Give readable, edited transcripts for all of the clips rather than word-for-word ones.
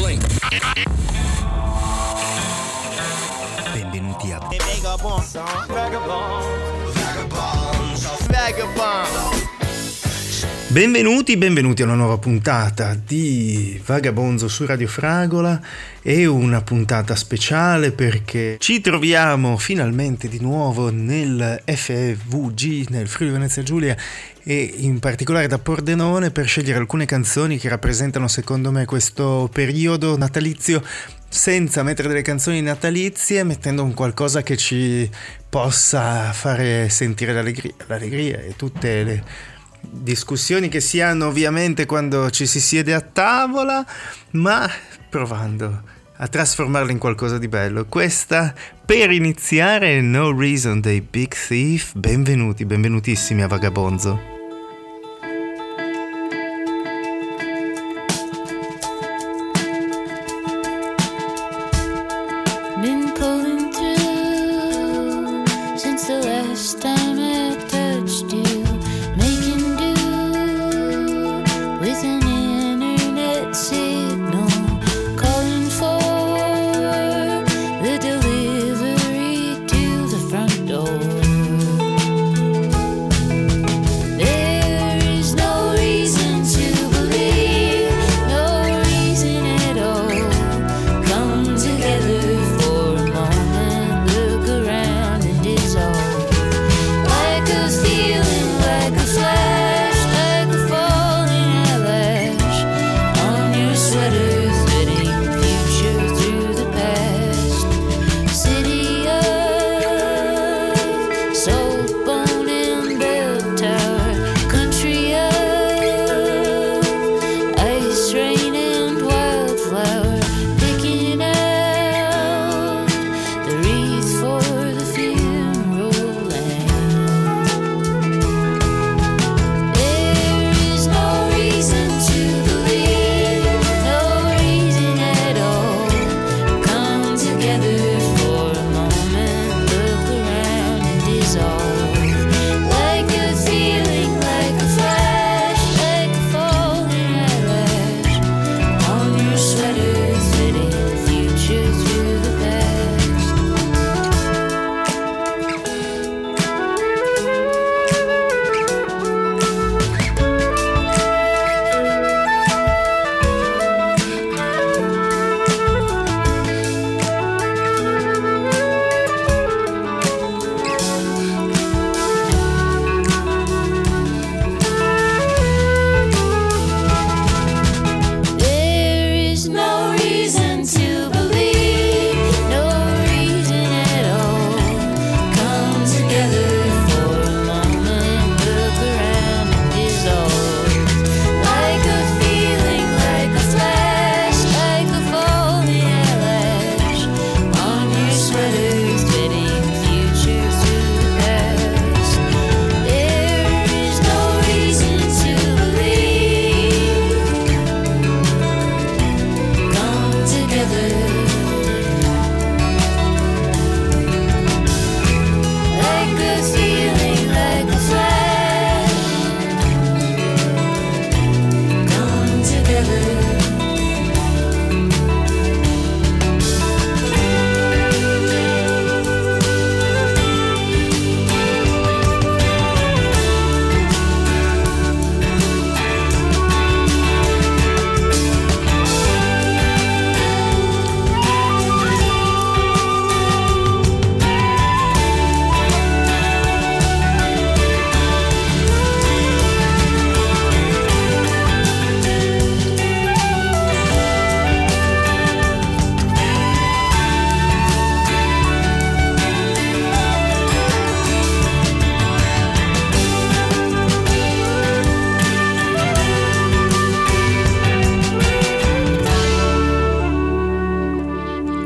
blink. Benvenuti a Vagabondo. Benvenuti a una nuova puntata di Vagabondo su Radio Fragola. È una puntata speciale perché ci troviamo finalmente di nuovo nel FVG, nel Friuli Venezia Giulia, e in particolare da Pordenone, per scegliere alcune canzoni che rappresentano secondo me questo periodo natalizio, senza mettere delle canzoni natalizie, mettendo un qualcosa che ci possa fare sentire l'allegria e tutte le discussioni che si hanno ovviamente quando ci si siede a tavola, ma provando a trasformarla in qualcosa di bello. Questa, per iniziare, No Reason dei Big Thief. Benvenuti, benvenutissimi a Vagabondo.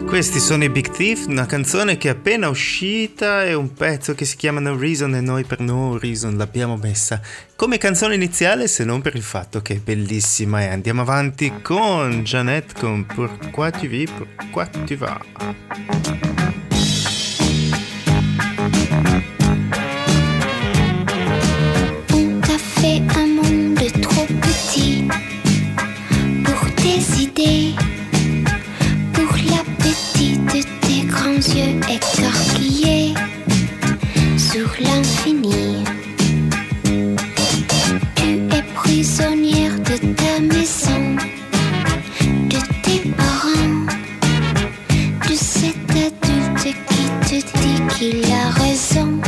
Questi sono i Big Thief, una canzone che è appena uscita, è un pezzo che si chiama No Reason, e noi per No Reason l'abbiamo messa come canzone iniziale, se non per il fatto che è bellissima. E andiamo avanti con Janet con Pourquoi tu vis, pourquoi tu vas. On t'a fait un monde trop petit pour tes idées. yeux écarquillés sur l'infini. Tu es prisonnière de ta maison, de tes parents, de cet adulte qui te dit qu'il a raison.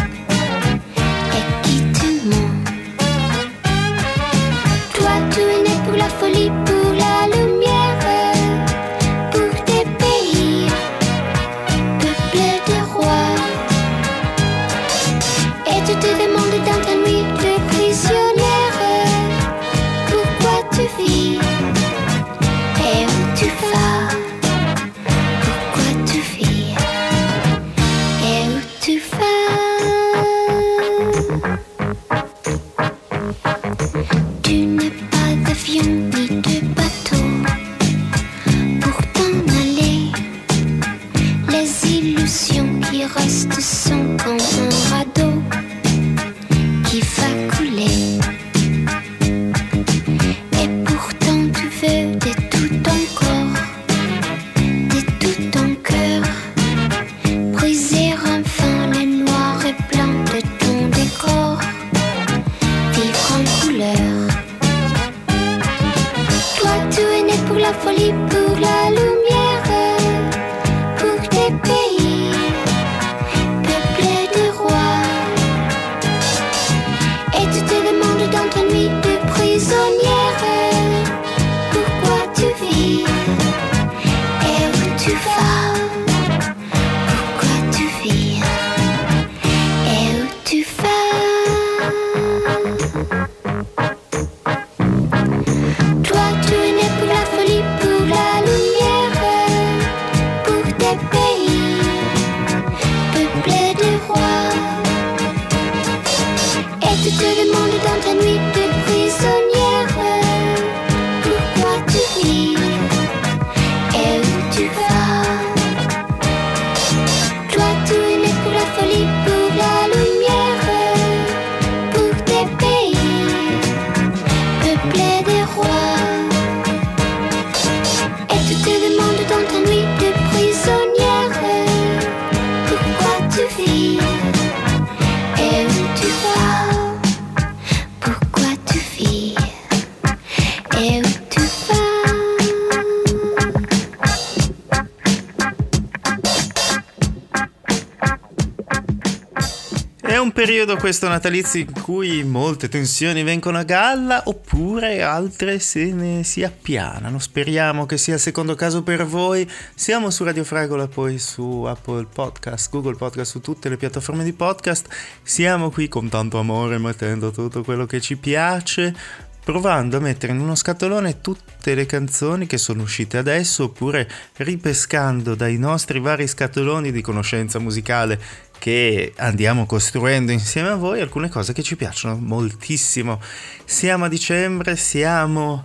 Periodo questo natalizio in cui molte tensioni vengono a galla oppure altre se ne si appianano. Speriamo che sia il secondo caso per voi. Siamo su Radio Fragola, poi su Apple Podcast, Google Podcast, su tutte le piattaforme di podcast. Siamo qui con tanto amore, mettendo tutto quello che ci piace, provando a mettere in uno scatolone tutte le canzoni che sono uscite adesso oppure ripescando dai nostri vari scatoloni di conoscenza musicale che andiamo costruendo insieme a voi alcune cose che ci piacciono moltissimo. Siamo a dicembre, siamo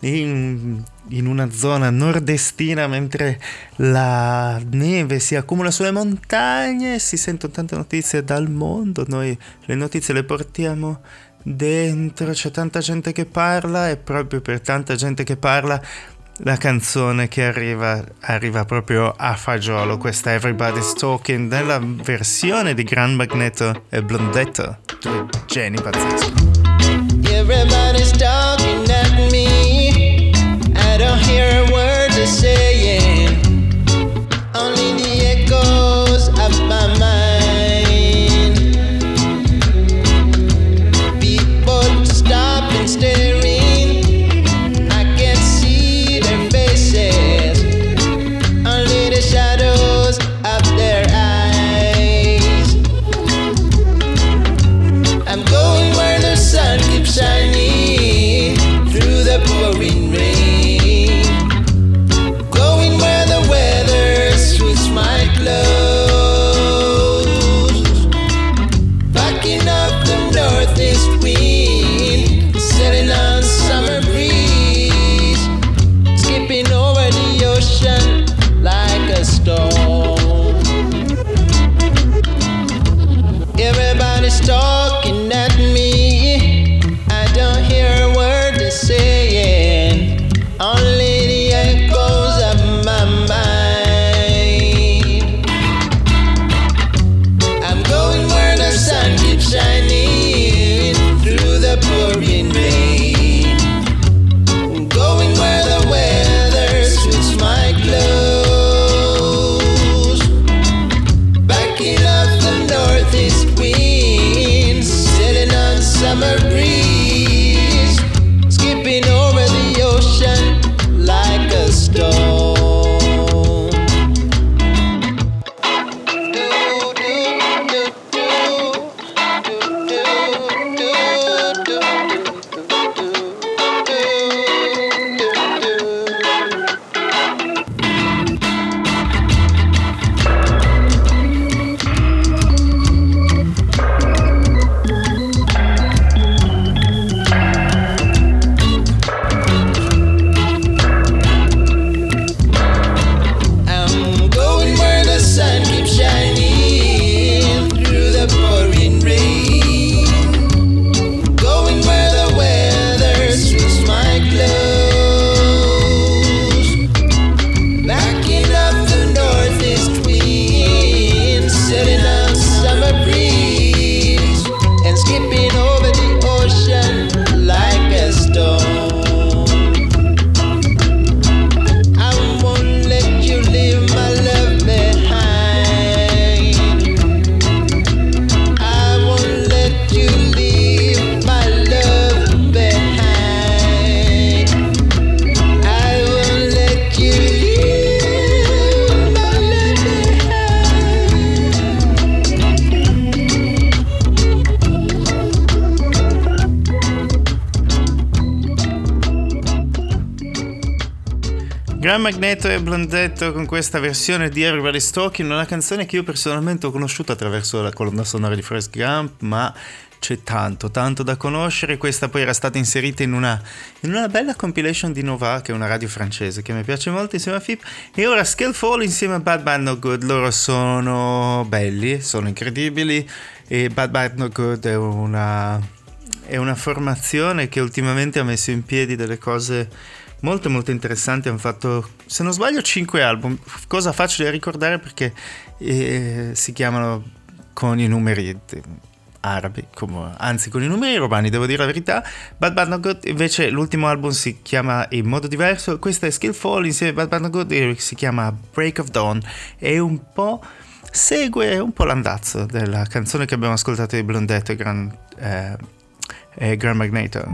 in una zona nordestina mentre la neve si accumula sulle montagne, si sentono tante notizie dal mondo, noi le notizie le portiamo dentro, c'è tanta gente che parla e proprio per tanta gente che parla la canzone che arriva proprio a fagiolo, questa Everybody's Talkin' nella versione di Grand Magneto e Blundetto, due geni pazzeschi. Everybody's talking at me, I don't hear a word they're saying, only the echoes of my mind. People stop and stare. Shiny. Grand Magneto e Blundetto con questa versione di Everybody's Talkin', una canzone che io personalmente ho conosciuto attraverso la colonna sonora di Forrest Gump, ma c'è tanto da conoscere. Questa poi era stata inserita in una bella compilation di Nova, che è una radio francese che mi piace molto, insieme a FIP, e ora Skillful insieme a Bad Bad Not Good. Loro sono belli, sono incredibili, e Bad Bad Not Good è una formazione che ultimamente ha messo in piedi delle cose molto molto interessanti. Hanno fatto, se non sbaglio, 5 album, cosa facile da ricordare perché si chiamano con i numeri arabi, con i numeri romani, devo dire la verità. Bad Bad Not Good invece l'ultimo album si chiama in modo diverso. Questa è Skillful insieme a Bad Bad Not Good e si chiama Break of Dawn, e un po' segue un po' l'andazzo della canzone che abbiamo ascoltato di Blundetto e Grand Magneto.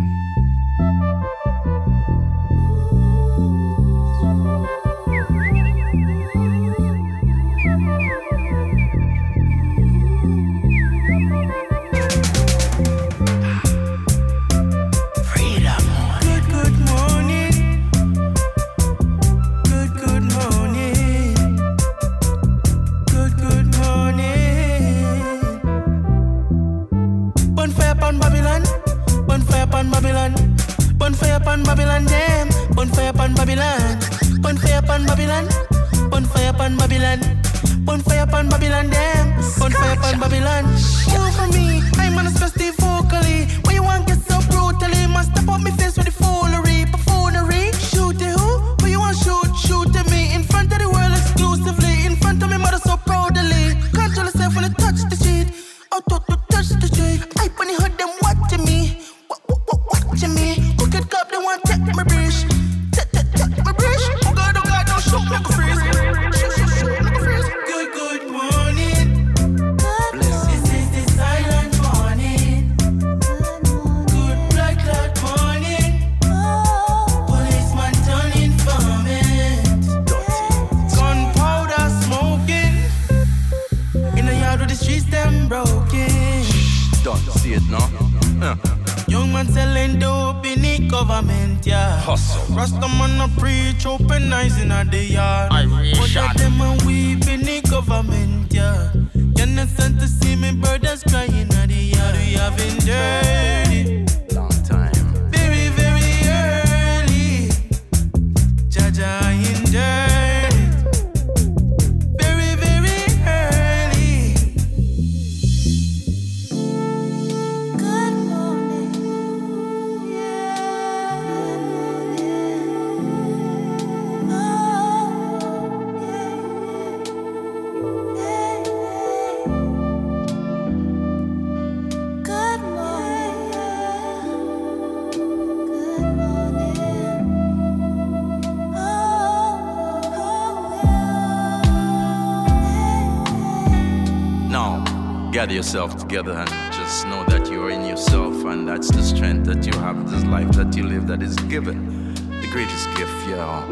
Gather yourself together and just know that you are in yourself, and that's the strength that you have, this life that you live that is given. The greatest gift, yeah.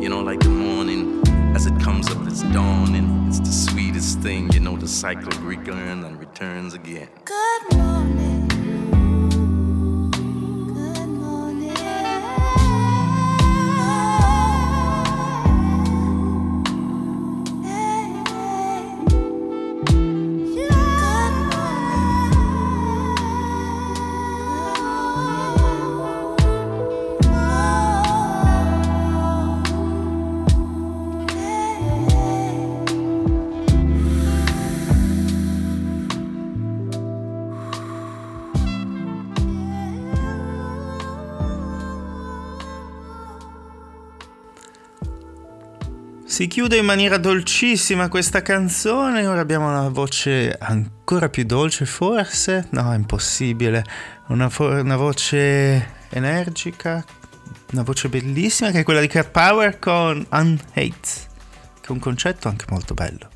You know, like the morning, as it comes up, it's dawning. It's the sweetest thing, you know, the cycle returns and returns again. Good morning. Si chiude in maniera dolcissima questa canzone, ora abbiamo una voce ancora più dolce forse? No, è impossibile, una voce energica, una voce bellissima che è quella di Cat Power con Unhate, che è un concetto anche molto bello.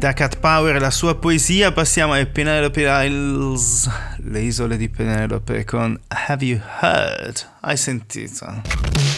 Da Cat Power e la sua poesia passiamo ai Penelope Isles, le isole di Penelope, con Have You Heard? Hai sentito?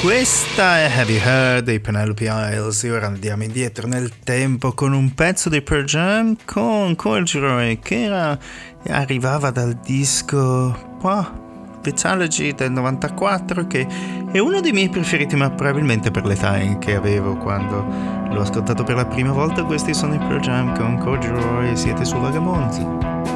Questa è Have You Heard dei Penelope Isles. E ora andiamo indietro nel tempo con un pezzo dei Pearl Jam con Corduroy, che arrivava dal disco Vitalogy del 94, che è uno dei miei preferiti, ma probabilmente per l'età che avevo quando l'ho ascoltato per la prima volta. Questi sono i Pearl Jam con Corduroy, siete su Vagabondo.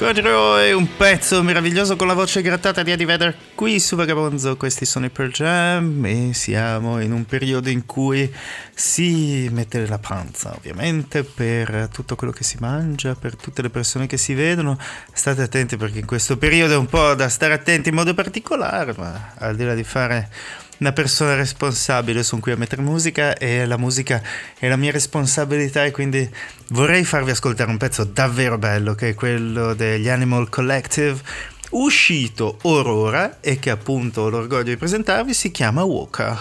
Corduroy, un pezzo meraviglioso con la voce grattata di Eddie Vedder qui su Vagabondo. Questi sono i Pearl Jam e siamo in un periodo in cui si mette la panza, ovviamente, per tutto quello che si mangia, per tutte le persone che si vedono. State attenti perché in questo periodo è un po' da stare attenti in modo particolare, ma al di là di fare una persona responsabile, sono qui a mettere musica e la musica è la mia responsabilità, e quindi vorrei farvi ascoltare un pezzo davvero bello che è quello degli Animal Collective, uscito ora e che appunto ho l'orgoglio di presentarvi, si chiama Waka.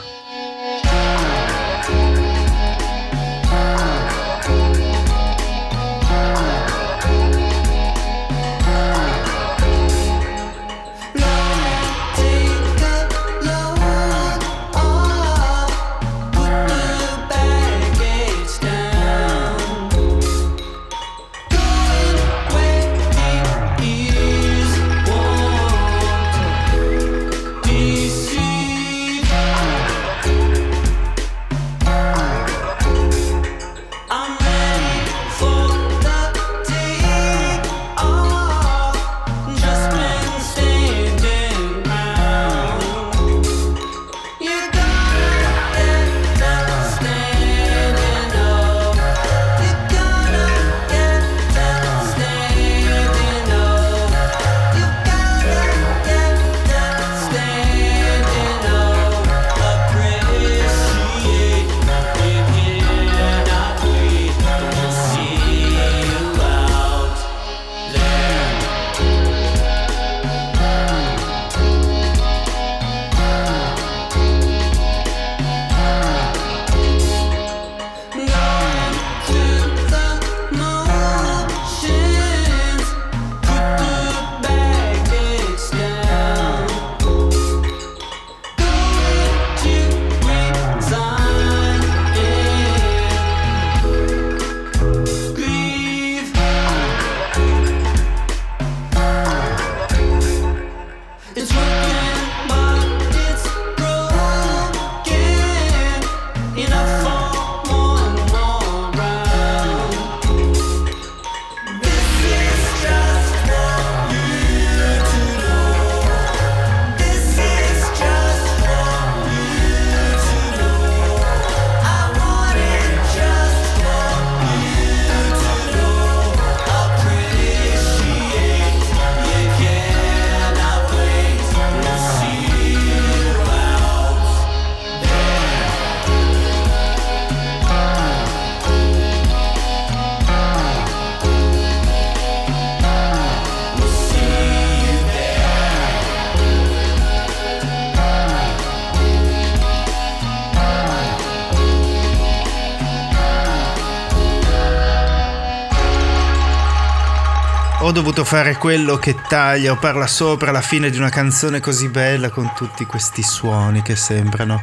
Ho dovuto fare quello che taglia o parla sopra alla fine di una canzone così bella, con tutti questi suoni che sembrano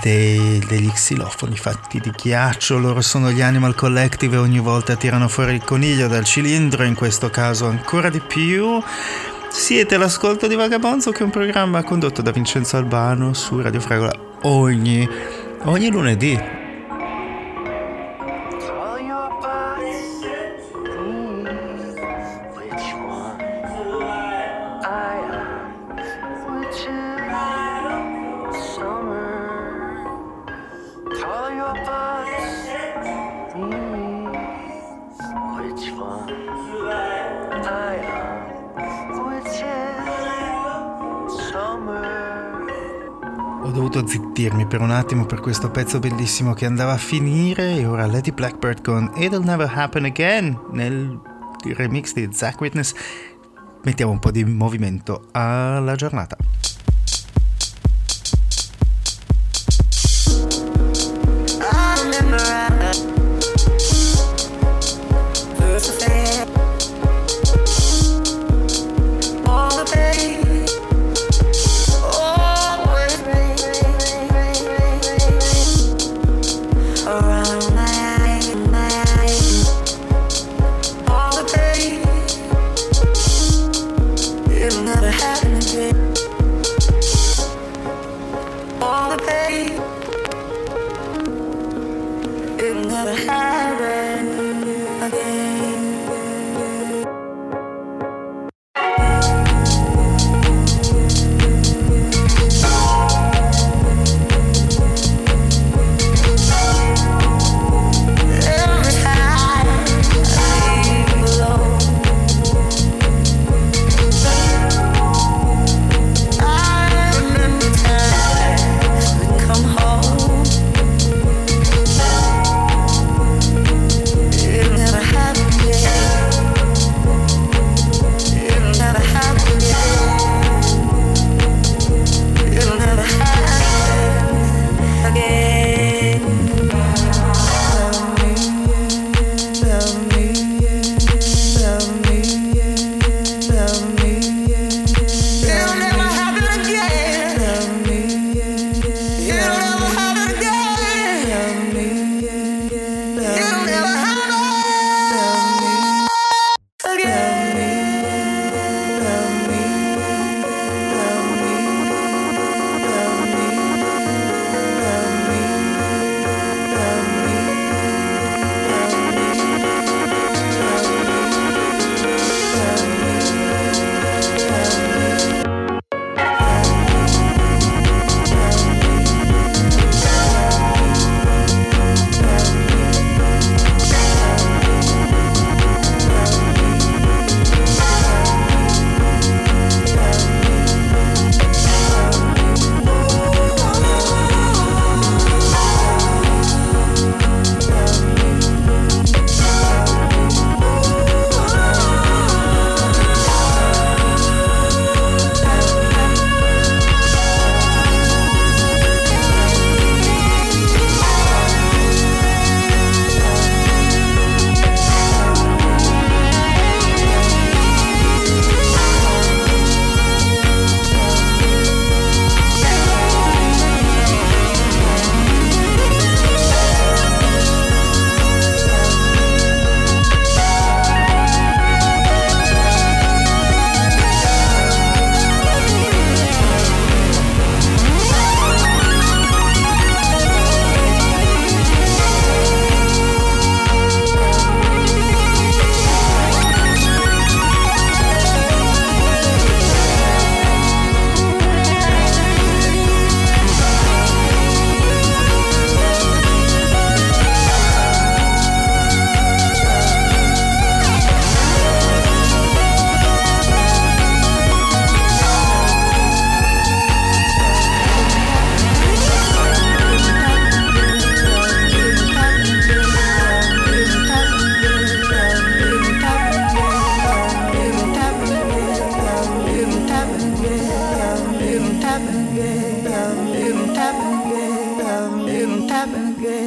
degli xilofoni fatti di ghiaccio. Loro sono gli Animal Collective e ogni volta tirano fuori il coniglio dal cilindro, in questo caso ancora di più. Siete all'ascolto di Vagabonzo, che è un programma condotto da Vincenzo Albano su Radio Fragola ogni lunedì. Per un attimo per questo pezzo bellissimo che andava a finire, e ora Lady Blackbird con It'll Never Happen Again nel remix di Zach Witness. Mettiamo un po' di movimento alla giornata. It'll never happen again.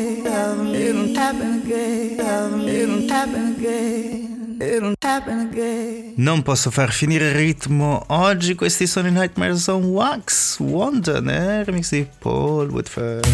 again. It'll happen again. It'll happen again. Non posso far finire il ritmo oggi. Questi sono i Nightmares on Wax, Wonder, nel remix di Paul Woodford.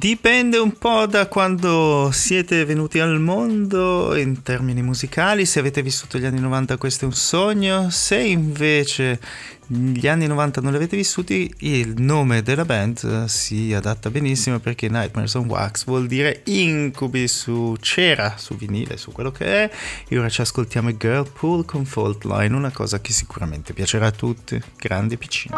Dipende un po' da quando siete venuti al mondo in termini musicali, se avete vissuto gli anni 90 questo è un sogno, se invece gli anni 90 non li avete vissuti il nome della band si adatta benissimo, perché Nightmares on Wax vuol dire incubi su cera, su vinile, su quello che è. E ora ci ascoltiamo Girlpool con Faultline, una cosa che sicuramente piacerà a tutti, grandi e piccini.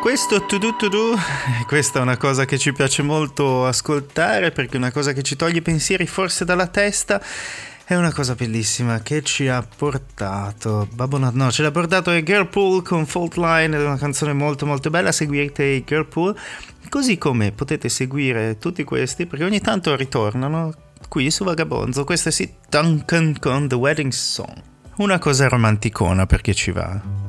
Questo to do, questa è una cosa che ci piace molto ascoltare, perché è una cosa che ci toglie i pensieri forse dalla testa, è una cosa bellissima che ci ha portato Babbo Not No, ce l'ha portato è Girlpool con Faultline, è una canzone molto molto bella, seguite i Girlpool, così come potete seguire tutti questi perché ogni tanto ritornano qui su Vagabondo. Questo è sì Duncan con The Wedding Song, una cosa romanticona perché ci va.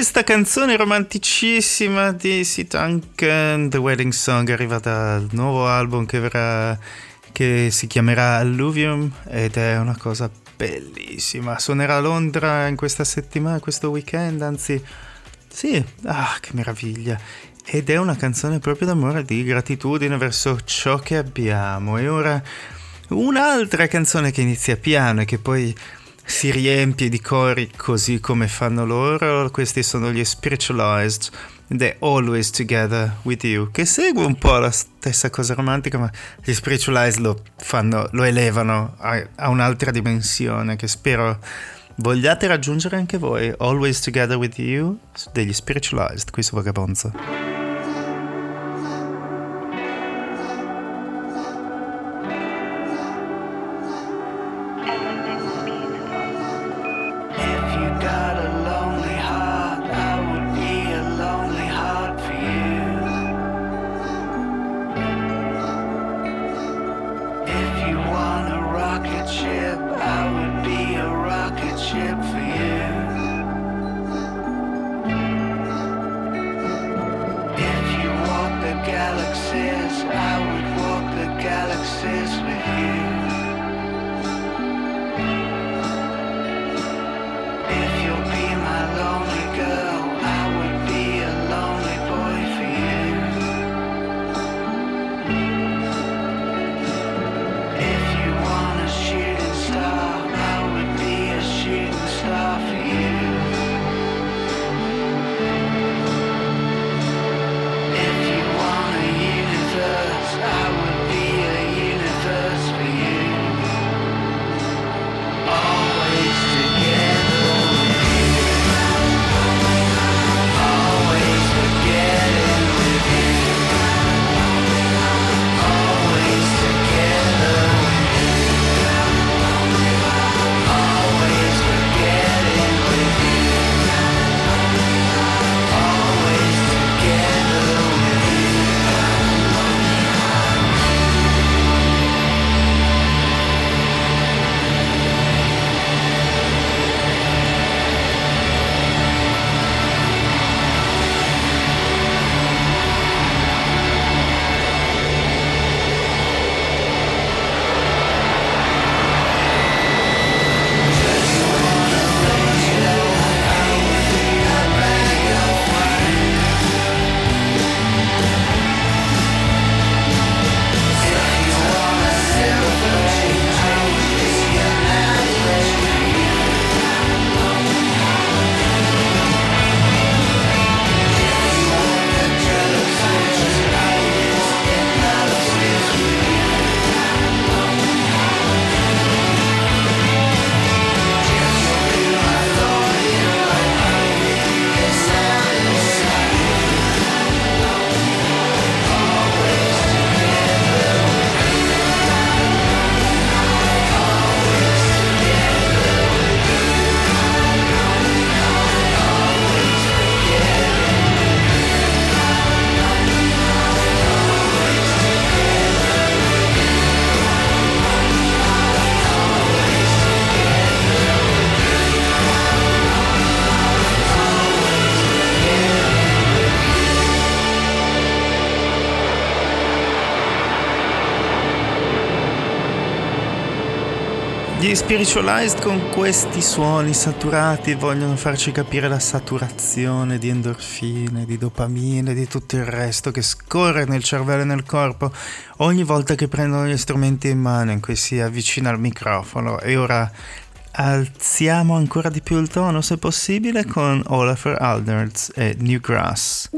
Questa canzone romanticissima di Duncan, The Wedding Song, arriva dal nuovo album che verrà, che si chiamerà Alluvium, ed è una cosa bellissima. Suonerà a Londra in questa settimana, questo weekend, anzi, sì, ah, che meraviglia. Ed è una canzone proprio d'amore, di gratitudine verso ciò che abbiamo. E ora un'altra canzone che inizia piano e che poi si riempie di cori così come fanno loro. Questi sono gli Spiritualized, The Always Together With You, che segue un po' la stessa cosa romantica, ma gli Spiritualized lo fanno, lo elevano a un'altra dimensione che spero vogliate raggiungere anche voi. Always Together With You degli Spiritualized, qui su Vagabonzo. Gli Spiritualized con questi suoni saturati vogliono farci capire la saturazione di endorfine, di dopamine, di tutto il resto che scorre nel cervello e nel corpo ogni volta che prendono gli strumenti in mano, in cui si avvicina al microfono. E ora alziamo ancora di più il tono, se possibile, con Olafur Alderts e Newgrass.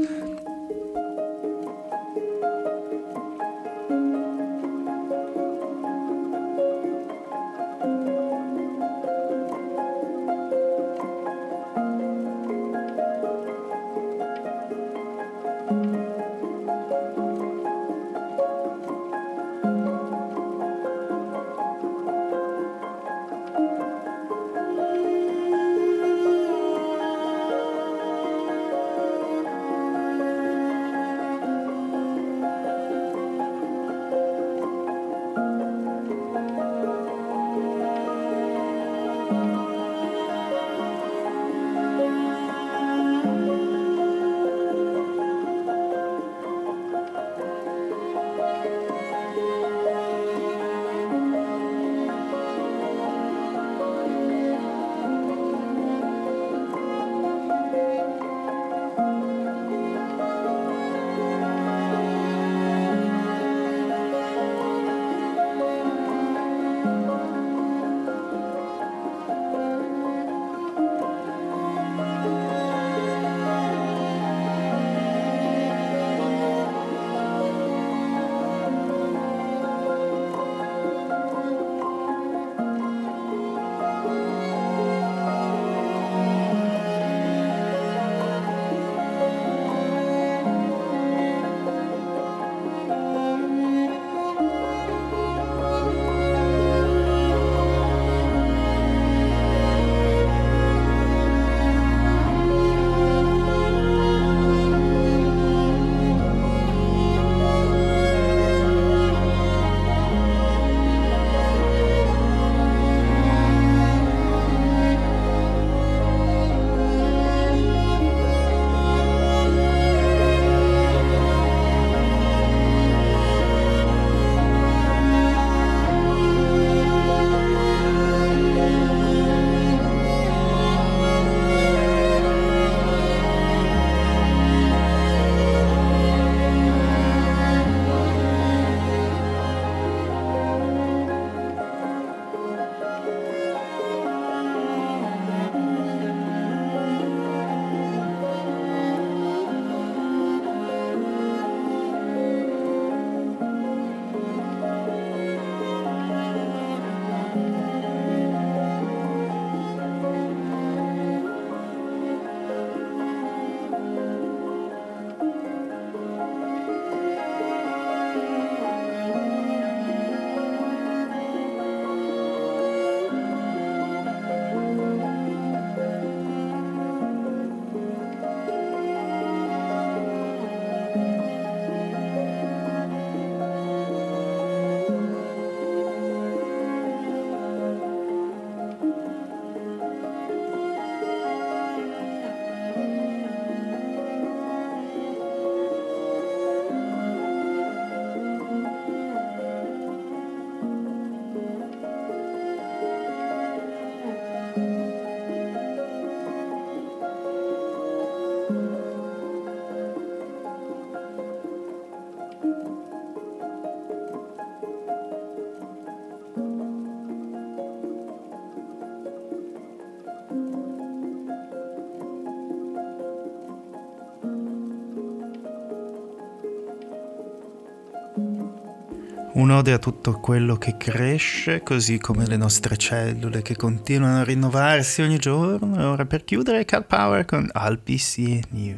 Un'ode a tutto quello che cresce, così come le nostre cellule che continuano a rinnovarsi ogni giorno. E ora per chiudere Cat Power con Alpis e New.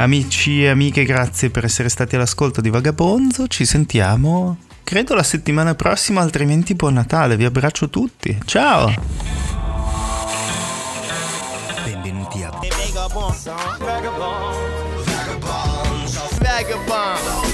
Amici e amiche, grazie per essere stati all'ascolto di Vagabondo, ci sentiamo credo la settimana prossima, altrimenti buon Natale, vi abbraccio tutti, ciao! Benvenuti a Vagabondo.